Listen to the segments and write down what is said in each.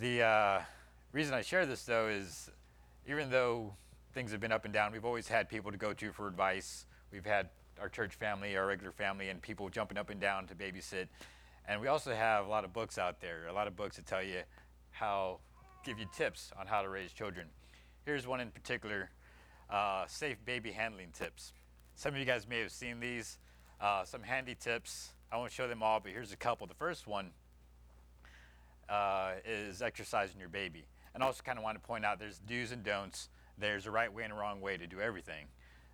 The reason I share this, though, is even though things have been up and down, we've always had people to go to for advice. We've had our church family, our regular family, and people jumping up and down to babysit. And we also have a lot of books out there, a lot of books that tell you how, give you tips on how to raise children. Here's one in particular, Safe Baby Handling Tips. Some of you guys may have seen these, some handy tips. I won't show them all, but here's a couple. The first one is exercising your baby. And also kind of want to point out there's do's and don'ts. There's a right way and a wrong way to do everything.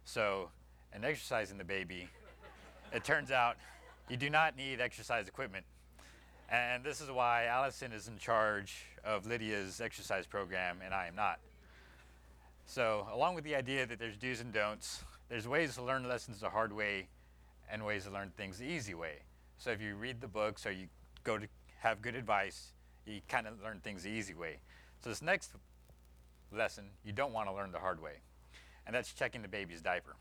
So in exercising the baby, it turns out you do not need exercise equipment. And this is why Allison is in charge of Lydia's exercise program and I am not. So along with the idea that there's do's and don'ts, there's ways to learn lessons the hard way and ways to learn things the easy way. So if you read the books or you go to have good advice, you kind of learn things the easy way. So this next lesson, you don't want to learn the hard way, and that's checking the baby's diaper.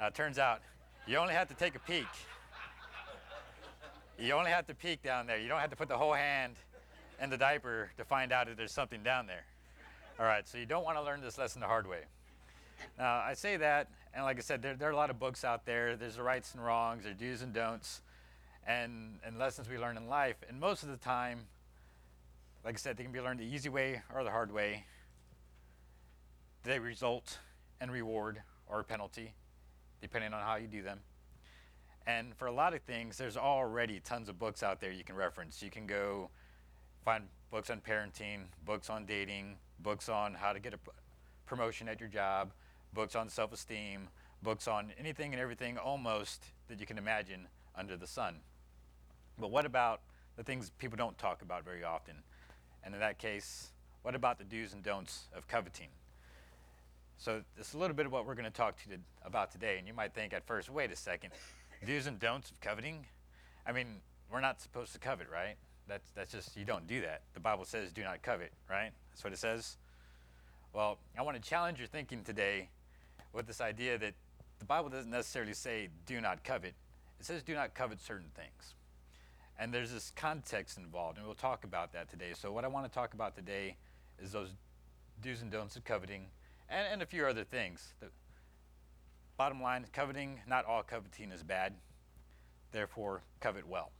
It turns out you only have to take a peek. You only have to peek down there. You don't have to put the whole hand in the diaper to find out if there's something down there. All right, so you don't want to learn this lesson the hard way. Now, I say that, and like I said, there are a lot of books out there. There's the rights and wrongs, there's do's and don'ts, and lessons we learn in life. And most of the time, like I said, they can be learned the easy way or the hard way. They result in reward or penalty, depending on how you do them. And for a lot of things, there's already tons of books out there you can reference. You can go find books on parenting, books on dating, books on how to get a promotion at your job, books on self-esteem, books on anything and everything almost that you can imagine under the sun. But what about the things people don't talk about very often? And in that case, what about the do's and don'ts of coveting? So it's a little bit of what we're going to talk to you about today. And you might think at first, wait a second. Do's and don'ts of coveting? I mean, we're not supposed to covet, right? That's just, you don't do that. The Bible says do not covet, right? That's what it says. Well, I want to challenge your thinking today with this idea that the Bible doesn't necessarily say do not covet. It says do not covet certain things. And there's this context involved, and we'll talk about that today. So what I want to talk about today is those do's and don'ts of coveting and a few other things. Bottom line, coveting, not all coveting is bad, therefore covet well.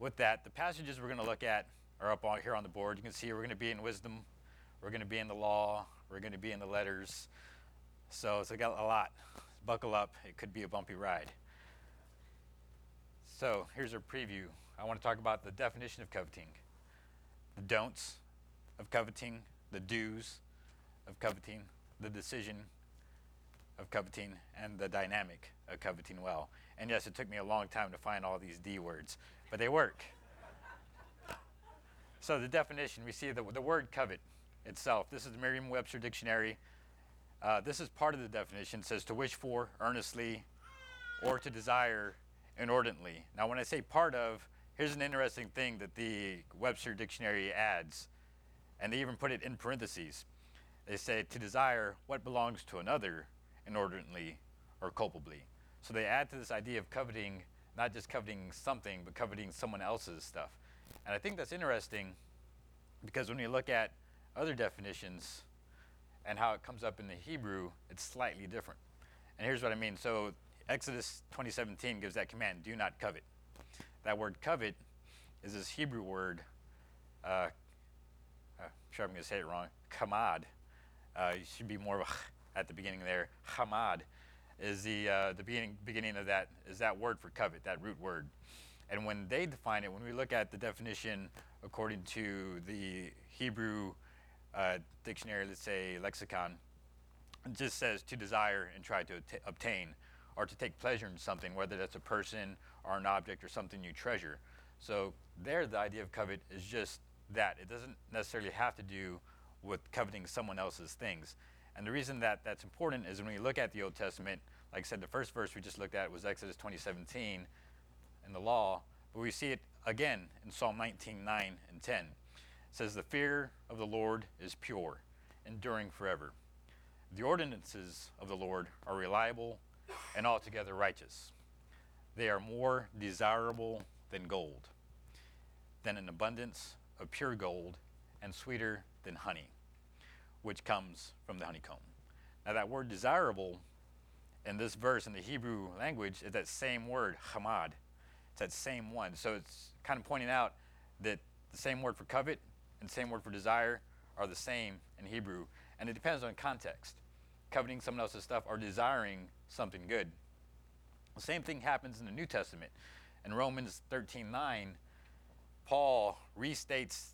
With that, the passages we're going to look at are up on here on the board. You can see we're going to be in wisdom, we're going to be in the law, we're going to be in the letters. So it's got a lot. Buckle up, it could be a bumpy ride. So here's our preview. I want to talk about the definition of coveting, the don'ts of coveting, the do's of coveting, the decision of coveting, and the dynamic of coveting well. And yes, it took me a long time to find all these D words, but they work. So the definition, we see the word covet itself. This is the Merriam-Webster Dictionary. This is part of the definition. It says to wish for earnestly or to desire inordinately. Now when I say part of, here's an interesting thing that the Webster Dictionary adds, and they even put it in parentheses. They say to desire what belongs to another inordinately or culpably. So they add to this idea of coveting, not just coveting something, but coveting someone else's stuff. And I think that's interesting because when you look at other definitions and how it comes up in the Hebrew, it's slightly different. And here's what I mean. So Exodus 20:17 gives that command, do not covet. That word covet is this Hebrew word, I'm sure I'm going to say it wrong, kamad. You should be more of a at the beginning there, hamad, is the beginning of that, is that word for covet, that root word. And when they define it, when we look at the definition according to the Hebrew dictionary, let's say lexicon, it just says to desire and try to obtain, or to take pleasure in something, whether that's a person or an object or something you treasure. So there, the idea of covet is just that. It doesn't necessarily have to do with coveting someone else's things. And the reason that that's important is when we look at the Old Testament, like I said, the first verse we just looked at was Exodus 20:17 in the law, but we see it again in Psalm 19:9 and 10. It says, the fear of the Lord is pure, enduring forever. The ordinances of the Lord are reliable and altogether righteous. They are more desirable than gold. than an abundance of pure gold, and sweeter than honey, which comes from the honeycomb." Now that word desirable in this verse in the Hebrew language is that same word, chamad. It's that same one. So it's kind of pointing out that the same word for covet and the same word for desire are the same in Hebrew. And it depends on context. Coveting someone else's stuff or desiring something good. The same thing happens in the New Testament. In Romans 13:9, Paul restates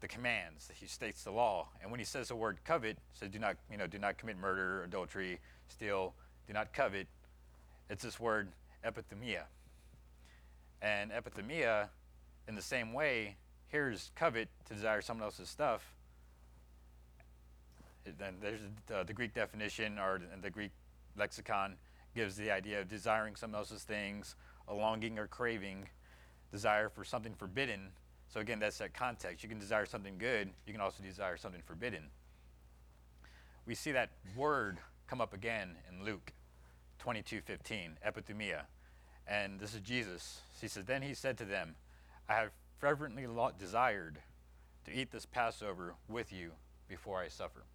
the commands. He states the law, and when he says the word covet, says do not commit murder, adultery, steal, do not covet. It's this word epithymia. And epithymia, in the same way, here's covet, to desire someone else's stuff. Then there's the Greek definition, or the Greek lexicon gives the idea of desiring someone else's things, a longing or craving, desire for something forbidden. So again, that's that context. You can desire something good. You can also desire something forbidden. We see that word come up again in Luke 22:15, epithumia. And this is Jesus. He says, "Then he said to them, I have fervently desired to eat this Passover with you before I suffer."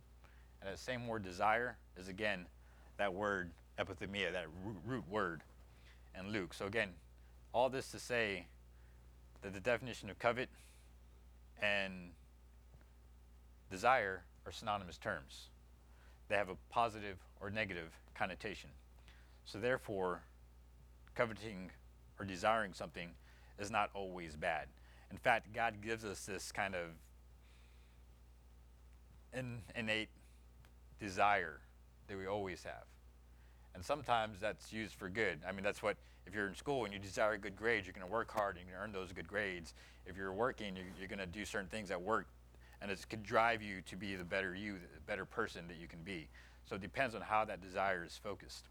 And that same word desire is again that word epithumia, that root word in Luke. So again, all this to say that the definition of covet and desire are synonymous terms. They have a positive or negative connotation. So therefore, coveting or desiring something is not always bad. In fact, God gives us this kind of innate desire that we always have. And sometimes that's used for good. I mean, that's what, if you're in school and you desire good grades, you're going to work hard and you're going to earn those good grades. If you're working, you're going to do certain things at work, and it could drive you to be the better you, the better person that you can be. So it depends on how that desire is focused.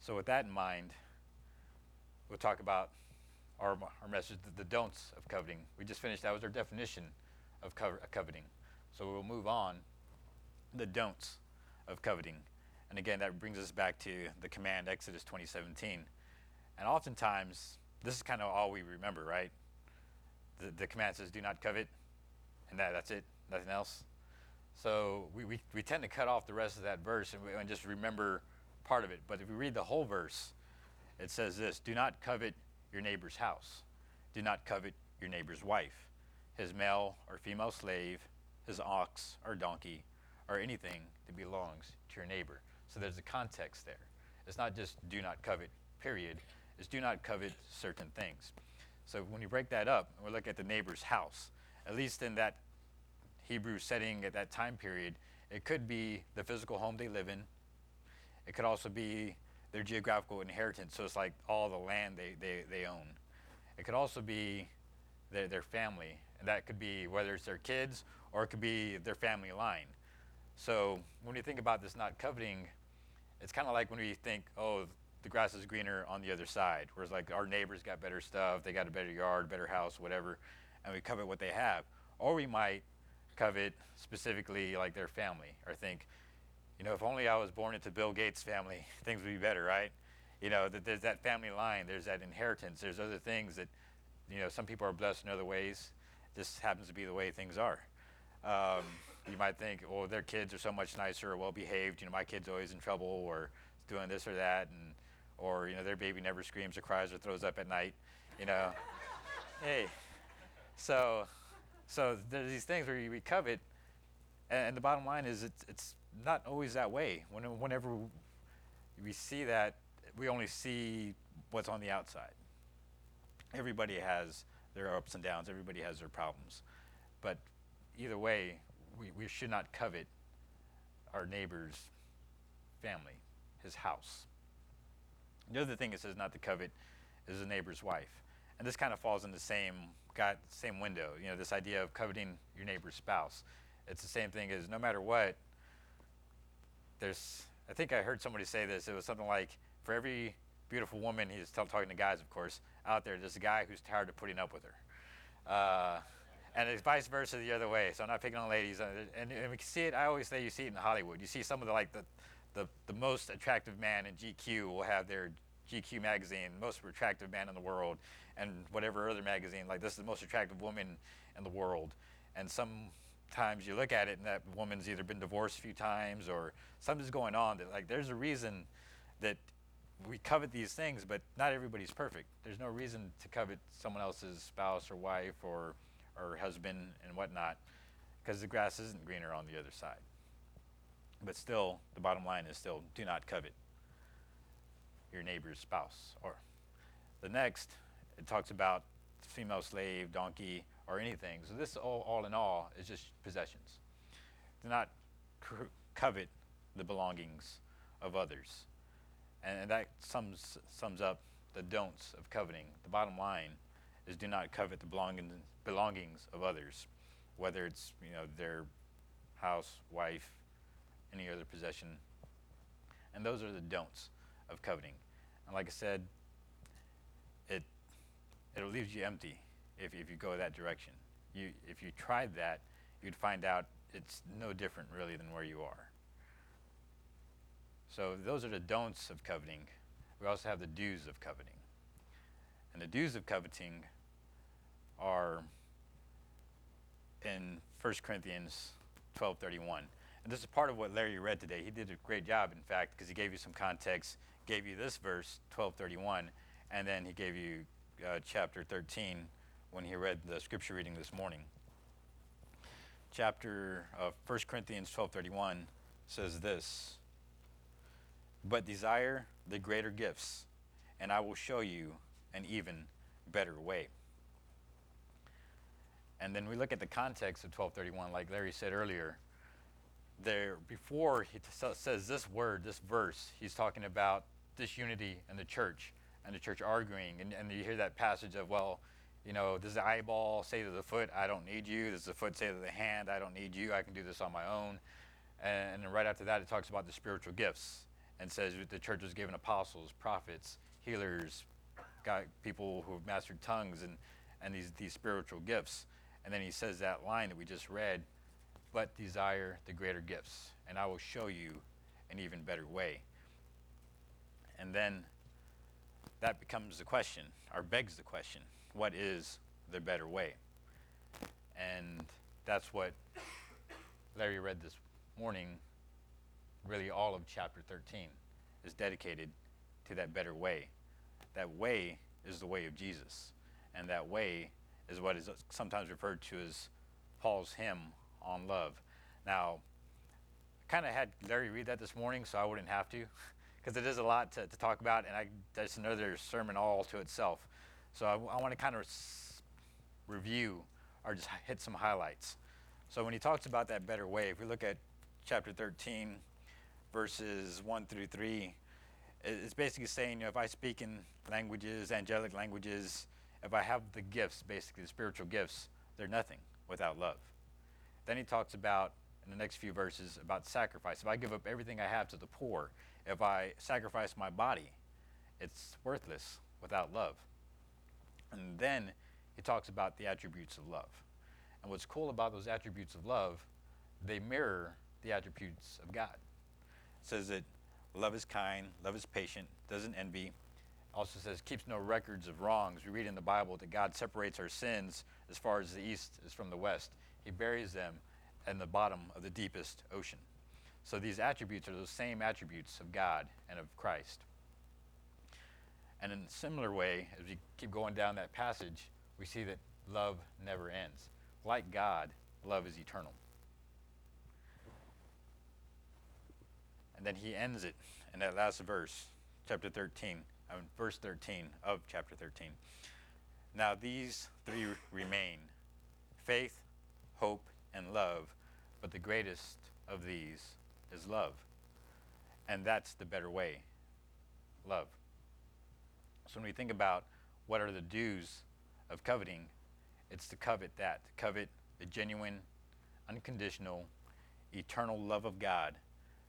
So with that in mind, we'll talk about our message, the don'ts of coveting. We just finished, that was our definition of coveting. So we'll move on, the don'ts of coveting. And again, that brings us back to the command, Exodus 20:17. And oftentimes, this is kind of all we remember, right? The command says, do not covet, and that's it, nothing else. So we tend to cut off the rest of that verse and just remember part of it. But if we read the whole verse, it says this: do not covet your neighbor's house. Do not covet your neighbor's wife, his male or female slave, his ox or donkey, or anything that belongs to your neighbor. So there's a context there. It's not just do not covet, period. It's do not covet certain things. So when you break that up, and we look at the neighbor's house, at least in that Hebrew setting at that time period, it could be the physical home they live in. It could also be their geographical inheritance, so it's like all the land they own. It could also be their family, and that could be whether it's their kids or it could be their family line. So when you think about this not coveting, it's kind of like when we think, oh, the grass is greener on the other side, whereas like our neighbors got better stuff, they got a better yard, better house, whatever, and we covet what they have. Or we might covet specifically like their family, or think, if only I was born into Bill Gates' family, things would be better, right? There's that family line, there's that inheritance, there's other things that, some people are blessed in other ways. This happens to be the way things are. You might think, well, their kids are so much nicer or well-behaved. My kid's always in trouble or doing this or that, or their baby never screams or cries or throws up at night, Hey, so there's these things where we covet, and the bottom line is it's not always that way. Whenever we see that, we only see what's on the outside. Everybody has their ups and downs. Everybody has their problems. But either way, we should not covet our neighbor's family, his house. The other thing it says not to covet is the neighbor's wife. And this kind of falls in the same window, this idea of coveting your neighbor's spouse. It's the same thing as no matter what, I think I heard somebody say this, it was something like, for every beautiful woman, he's talking to guys, of course, out there's a guy who's tired of putting up with her. And it's vice versa the other way. So I'm not picking on ladies. And we can see it, I always say you see it in Hollywood. You see some of the most attractive man in GQ will have their GQ magazine, most attractive man in the world. and whatever other magazine, like, this is the most attractive woman in the world. And sometimes you look at it and that woman's either been divorced a few times or something's going on. That, like, there's a reason that we covet these things, but not everybody's perfect. There's no reason to covet someone else's spouse or wife or husband and whatnot, because the grass isn't greener on the other side. But still, the bottom line is still, do not covet your neighbor's spouse. Or the next, it talks about female slave, donkey, or anything. So this all in all is just possessions. Do not covet the belongings of others. And that sums up the don'ts of coveting. The bottom line is, do not covet the belongings of others, whether it's, you know, their house, wife, any other possession. And those are the don'ts of coveting. And like I said, it'll leave you empty if you go that direction. If you tried that, you'd find out it's no different really than where you are. So those are the don'ts of coveting. We also have the do's of coveting. And the do's of coveting are in 1 Corinthians 12:31. And this is part of what Larry read today. He did a great job, in fact, because he gave you some context, gave you this verse, 12:31, and then he gave you chapter 13 when he read the scripture reading this morning. Chapter 1 Corinthians 12:31 says this: "But desire the greater gifts, and I will show you an even better way." And then we look at the context of 12:31, like Larry said earlier. There, before he says this word, this verse, he's talking about disunity in the church, and the church arguing. And you hear that passage of, well, you know, does the eyeball say to the foot, "I don't need you"? Does the foot say to the hand, "I don't need you, I can do this on my own"? And then right after that, it talks about the spiritual gifts, and says the church was given apostles, prophets, healers, God, people who have mastered tongues, and these spiritual gifts. And then he says that line that we just read, "But desire the greater gifts, and I will show you an even better way." And then that becomes the question, or begs the question, what is the better way? And that's what Larry read this morning. Really, all of chapter 13 is dedicated to that better way. That way is the way of Jesus, and that way is what is sometimes referred to as Paul's hymn on love. Now, I kind of had Larry read that this morning so I wouldn't have to, because it is a lot to talk about, and that's another sermon all to itself. So I want to kind of review or just hit some highlights. So when he talks about that better way, if we look at chapter 13, verses 1-3, it's basically saying, you know, if I speak in languages, angelic languages, if I have the gifts, basically the spiritual gifts, they're nothing without love. Then he talks about, in the next few verses, about sacrifice. If I give up everything I have to the poor, if I sacrifice my body, it's worthless without love. And then he talks about the attributes of love. And what's cool about those attributes of love, they mirror the attributes of God. It says that love is kind, love is patient, doesn't envy. It also says keeps no records of wrongs. We read in the Bible that God separates our sins as far as the east is from the west. He buries them in the bottom of the deepest ocean. So these attributes are those same attributes of God and of Christ. And in a similar way, as we keep going down that passage, we see that love never ends. Like God, love is eternal. And then he ends it in that last verse, verse 13 of chapter 13. "Now these three remain, faith, hope, and love, but the greatest of these is love." And that's the better way, love. So when we think about what are the do's of coveting, it's to covet that, to covet the genuine, unconditional, eternal love of God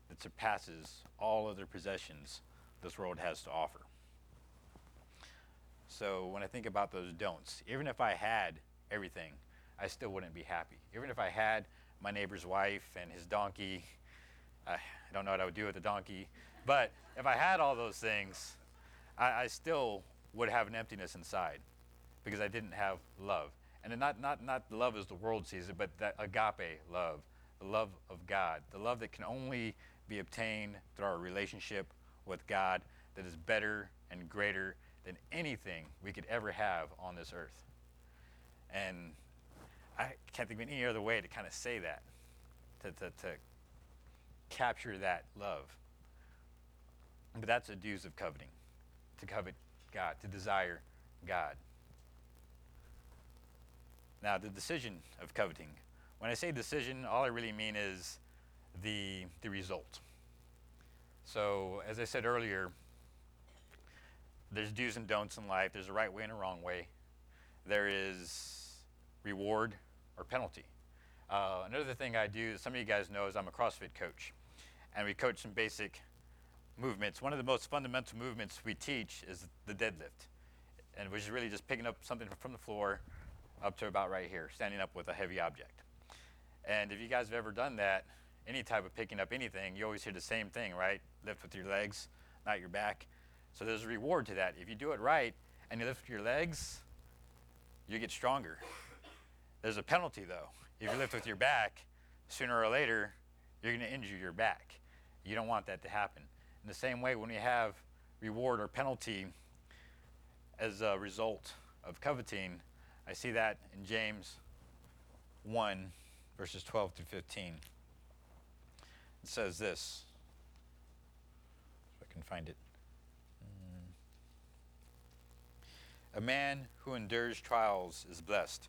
that surpasses all other possessions this world has to offer. So when I think about those don'ts, even if I had everything, I still wouldn't be happy. Even if I had my neighbor's wife and his donkey, I don't know what I would do with the donkey, but if I had all those things, I still would have an emptiness inside. because I didn't have love. And not love as the world sees it, but that agape love, the love of God, the love that can only be obtained through our relationship with God, that is better and greater than anything we could ever have on this earth. And I can't think of any other way to kind of say that, to capture that love. But that's the dues of coveting, to covet God, to desire God. Now, the decision of coveting. When I say decision, all I really mean is the result. So, as I said earlier, there's do's and don'ts in life. There's a right way and a wrong way. There is reward or penalty. Another thing I do, some of you guys know, is I'm a CrossFit coach. And we coach some basic movements. One of the most fundamental movements we teach is the deadlift, and which is really just picking up something from the floor up to about right here, standing up with a heavy object. And if you guys have ever done that, any type of picking up anything, you always hear the same thing, right? Lift with your legs, not your back. So there's a reward to that. If you do it right and you lift with your legs, you get stronger. There's a penalty, though. If you lift with your back, sooner or later, you're going to injure your back. You don't want that to happen. In the same way, when we have reward or penalty as a result of coveting, I see that in James 1, verses 12 through 15. It says this, if I can find it. A man who endures trials is blessed,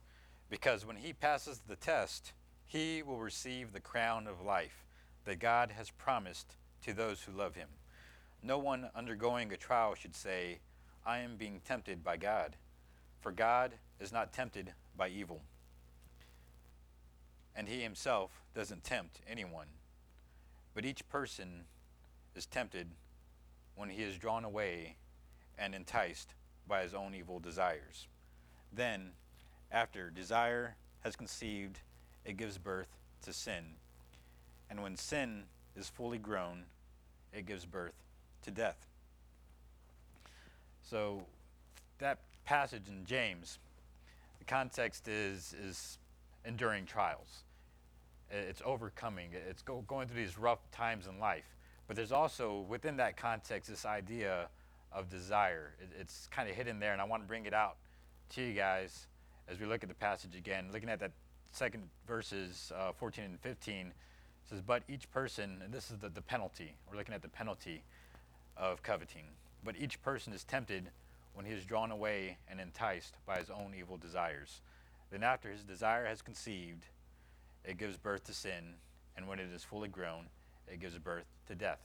because when he passes the test, he will receive the crown of life that God has promised to those who love him. No one undergoing a trial should say, I am being tempted by God, for God is not tempted by evil, and he himself doesn't tempt anyone. But each person is tempted when he is drawn away and enticed by his own evil desires. Then, after desire has conceived, it gives birth to sin. And when sin is fully grown, it gives birth to death. So that passage in James, the context is enduring trials. It's overcoming. It's going through these rough times in life. But there's also, within that context, this idea of desire. It's kind of hidden there, and I want to bring it out to you guys as we look at the passage again. Looking at that second verses 14 and 15, it says, but each person, and this is the penalty, we're looking at the penalty of coveting, but each person is tempted when he is drawn away and enticed by his own evil desires. Then after his desire has conceived, it gives birth to sin, and when it is fully grown, it gives birth to death.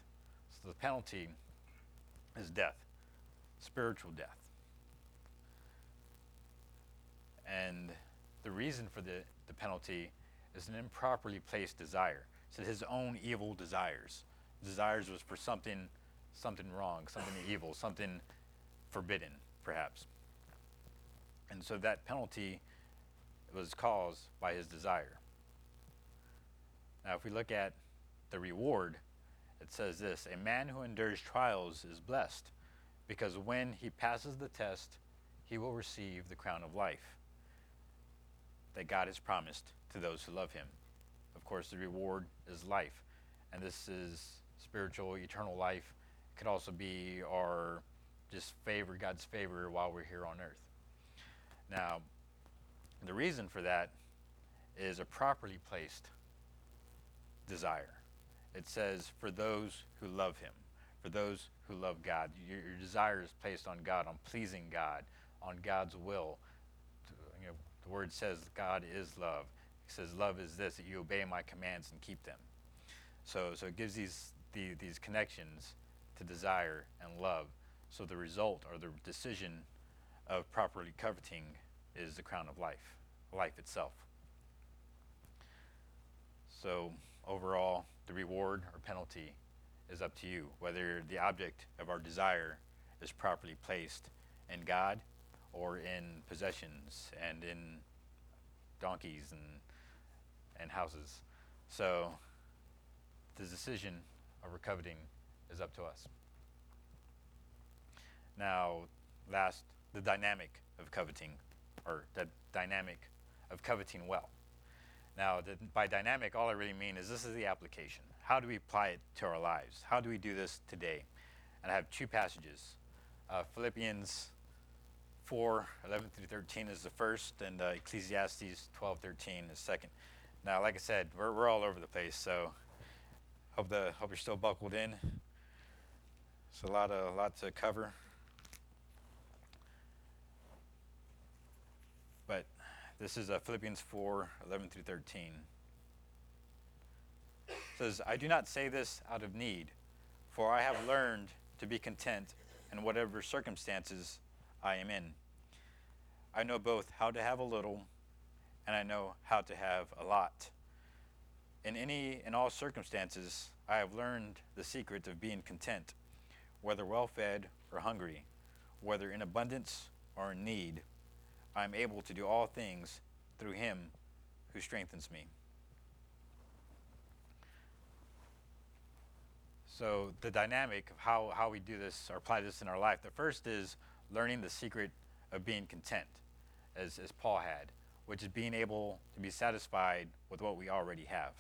So the penalty is death. Spiritual death. And the reason for the penalty is an improperly placed desire. So his own evil desires. Desires was for something wrong, something evil, something forbidden, perhaps. And so that penalty was caused by his desire. Now, if we look at the reward, it says this, a man who endures trials is blessed, because when he passes the test, he will receive the crown of life that God has promised to those who love him. Of course, the reward is life, and this is spiritual, eternal life. It could also be our just favor, God's favor while we're here on earth. Now, the reason for that is a properly placed desire. It says, for those who love him. For those who love God, your desire is placed on God, on pleasing God, on God's will. You know, the word says God is love. It says love is this, that you obey my commands and keep them. So it gives these connections to desire and love. So the result or the decision of properly coveting is the crown of life, life itself. So overall, the reward or penalty is up to you, whether the object of our desire is properly placed in God or in possessions and in donkeys and houses. So the decision of coveting is up to us. Now, last, the dynamic of coveting. or the dynamic of coveting well. Now, by dynamic, all I really mean is this is the application. How do we apply it to our lives? How do we do this today? And I have two passages. Philippians 4:11-13 is the first, and Ecclesiastes 12:13 is the second. Now, like I said, we're all over the place, so hope you're still buckled in. It's a lot to cover. But this is Philippians 4:11-13. It says, "I do not say this out of need, for I have learned to be content in whatever circumstances I am in. I know both how to have a little, and I know how to have a lot. In all circumstances, I have learned the secret of being content, whether well-fed or hungry, whether in abundance or in need. I am able to do all things through him who strengthens me." So the dynamic of how we do this or apply this in our life, the first is learning the secret of being content, as Paul had, which is being able to be satisfied with what we already have.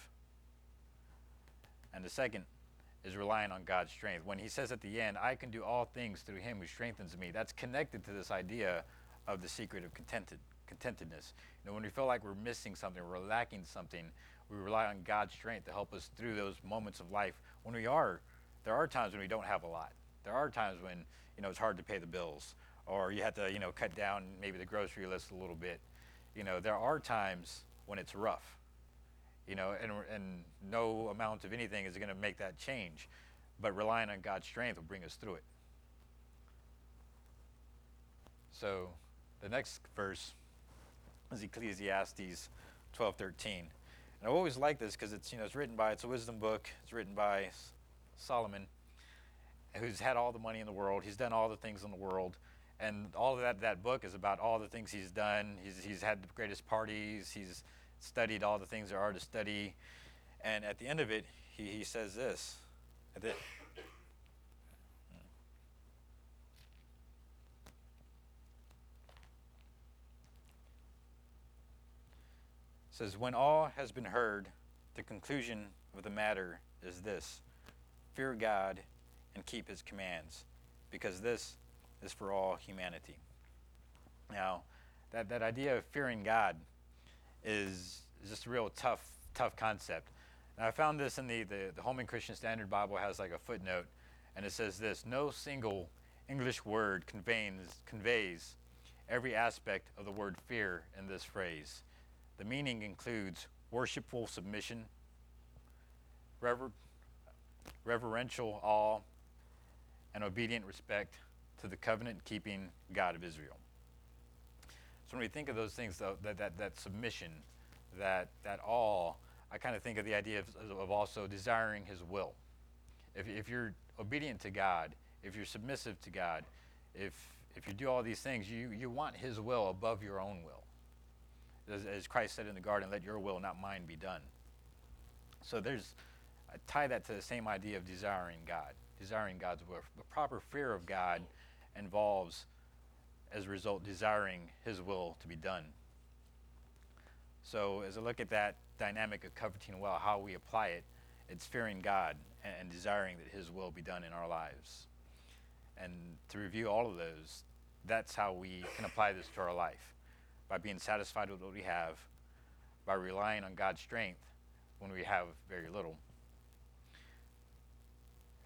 And the second is relying on God's strength. When he says at the end, "I can do all things through him who strengthens me," that's connected to this idea of the secret of contentedness. You know, when we feel like we're missing something, we're lacking something, we rely on God's strength to help us through those moments of life. There are times when we don't have a lot. There are times when, it's hard to pay the bills, or you have to, cut down maybe the grocery list a little bit. There are times when it's rough, and no amount of anything is going to make that change, but relying on God's strength will bring us through it. So the next verse is Ecclesiastes 12:13. And I always like this because it's a wisdom book. It's written by Solomon, who's had all the money in the world. He's done all the things in the world. And all of that book is about all the things he's done. He's had the greatest parties. He's studied all the things there are to study. And at the end of it, he says this. It says, "When all has been heard, the conclusion of the matter is this: fear God and keep his commands, because this is for all humanity." Now, that idea of fearing God is just a real tough concept. And I found this in the Holman Christian Standard Bible. Has like a footnote, and it says this: "No single English word conveys every aspect of the word fear in this phrase. The meaning includes worshipful submission, reverential awe, and obedient respect to the covenant-keeping God of Israel." So when we think of those things, though, that submission, that awe, I kind of think of the idea of also desiring his will. If you're obedient to God, if you're submissive to God, if you do all these things, you want his will above your own will. As Christ said in the garden, "Let your will, not mine, be done." So I tie that to the same idea of desiring God, desiring God's will. The proper fear of God involves, as a result, desiring his will to be done. So as I look at that dynamic of coveting well, how we apply it, it's fearing God and desiring that his will be done in our lives. And to review all of those, that's how we can apply this to our life: by being satisfied with what we have, by relying on God's strength when we have very little,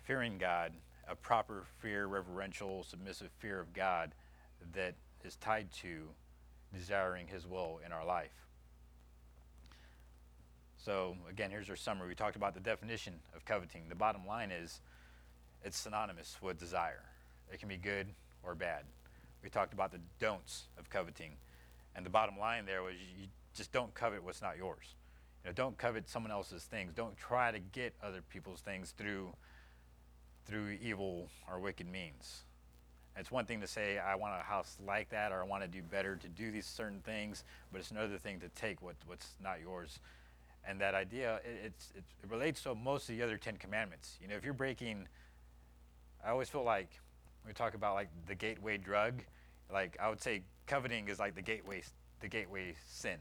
fearing God, a proper fear, reverential, submissive fear of God that is tied to desiring his will in our life. So again, here's our summary. We talked about the definition of coveting. The bottom line is it's synonymous with desire. It can be good or bad. We talked about the don'ts of coveting. And the bottom line there was you just don't covet what's not yours. Don't covet someone else's things. Don't try to get other people's things through evil or wicked means. And it's one thing to say, I want a house like that, or I want to do better to do these certain things, but it's another thing to take what's not yours. And that idea, it relates to most of the other 10 commandments. If you're breaking, I always feel like we talk about like the gateway drug. like I would say coveting is like the gateway sin,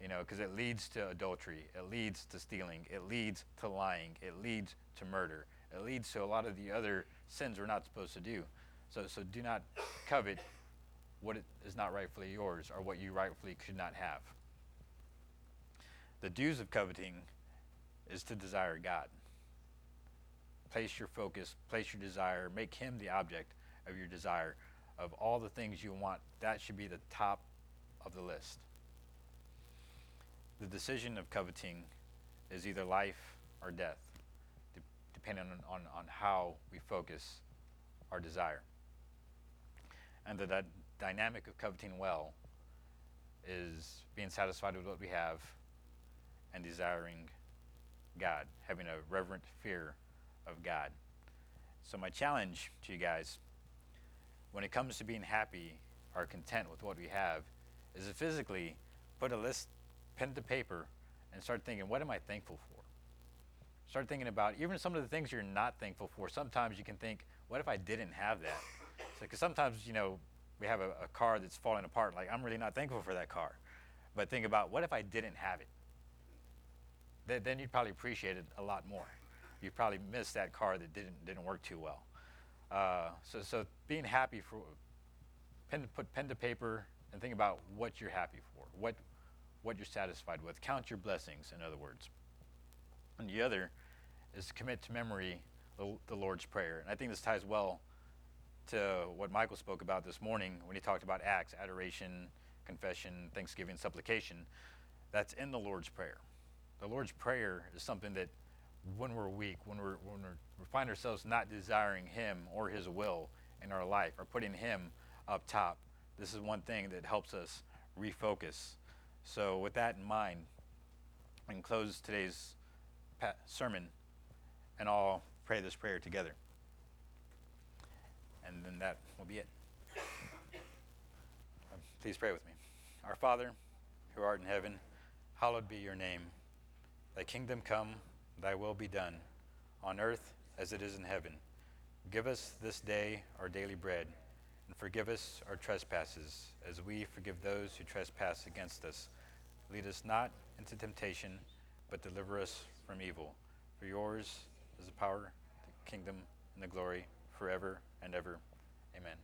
you know, because it leads to adultery, it leads to stealing, it leads to lying, it leads to murder, it leads to a lot of the other sins we're not supposed to do. So do not covet what is not rightfully yours or what you rightfully should not have. The dues of coveting is to desire God. Place your focus, place your desire, make him the object of your desire. Of all the things you want, that should be the top of the list. The decision of coveting is either life or death, depending on how we focus our desire. And that dynamic of coveting well is being satisfied with what we have and desiring God, having a reverent fear of God. So my challenge to you guys, when it comes to being happy or content with what we have, is to physically put a list, pen to paper, and start thinking, what am I thankful for? Start thinking about even some of the things you're not thankful for. Sometimes you can think, what if I didn't have that? Because sometimes, you know, we have a car that's falling apart. Like, I'm really not thankful for that car. But think about, what if I didn't have it? Then you'd probably appreciate it a lot more. You'd probably miss that car that didn't work too well. So being happy for, put pen to paper and think about what you're happy for, what you're satisfied with. Count your blessings, in other words. And the other is to commit to memory the Lord's Prayer. And I think this ties well to what Michael spoke about this morning when he talked about acts, adoration, confession, thanksgiving, supplication. That's in the Lord's Prayer. The Lord's Prayer is something that when we're weak, when we find ourselves not desiring him or his will in our life or putting him up top, this is one thing that helps us refocus. So with that in mind, I can close today's sermon and I'll pray this prayer together. And then that will be it. Please pray with me. Our Father, who art in heaven, hallowed be your name. Thy kingdom come, thy will be done, on earth as it is in heaven. Give us this day our daily bread, and forgive us our trespasses, as we forgive those who trespass against us. Lead us not into temptation, but deliver us from evil. For yours is the power, the kingdom, and the glory, forever and ever. Amen.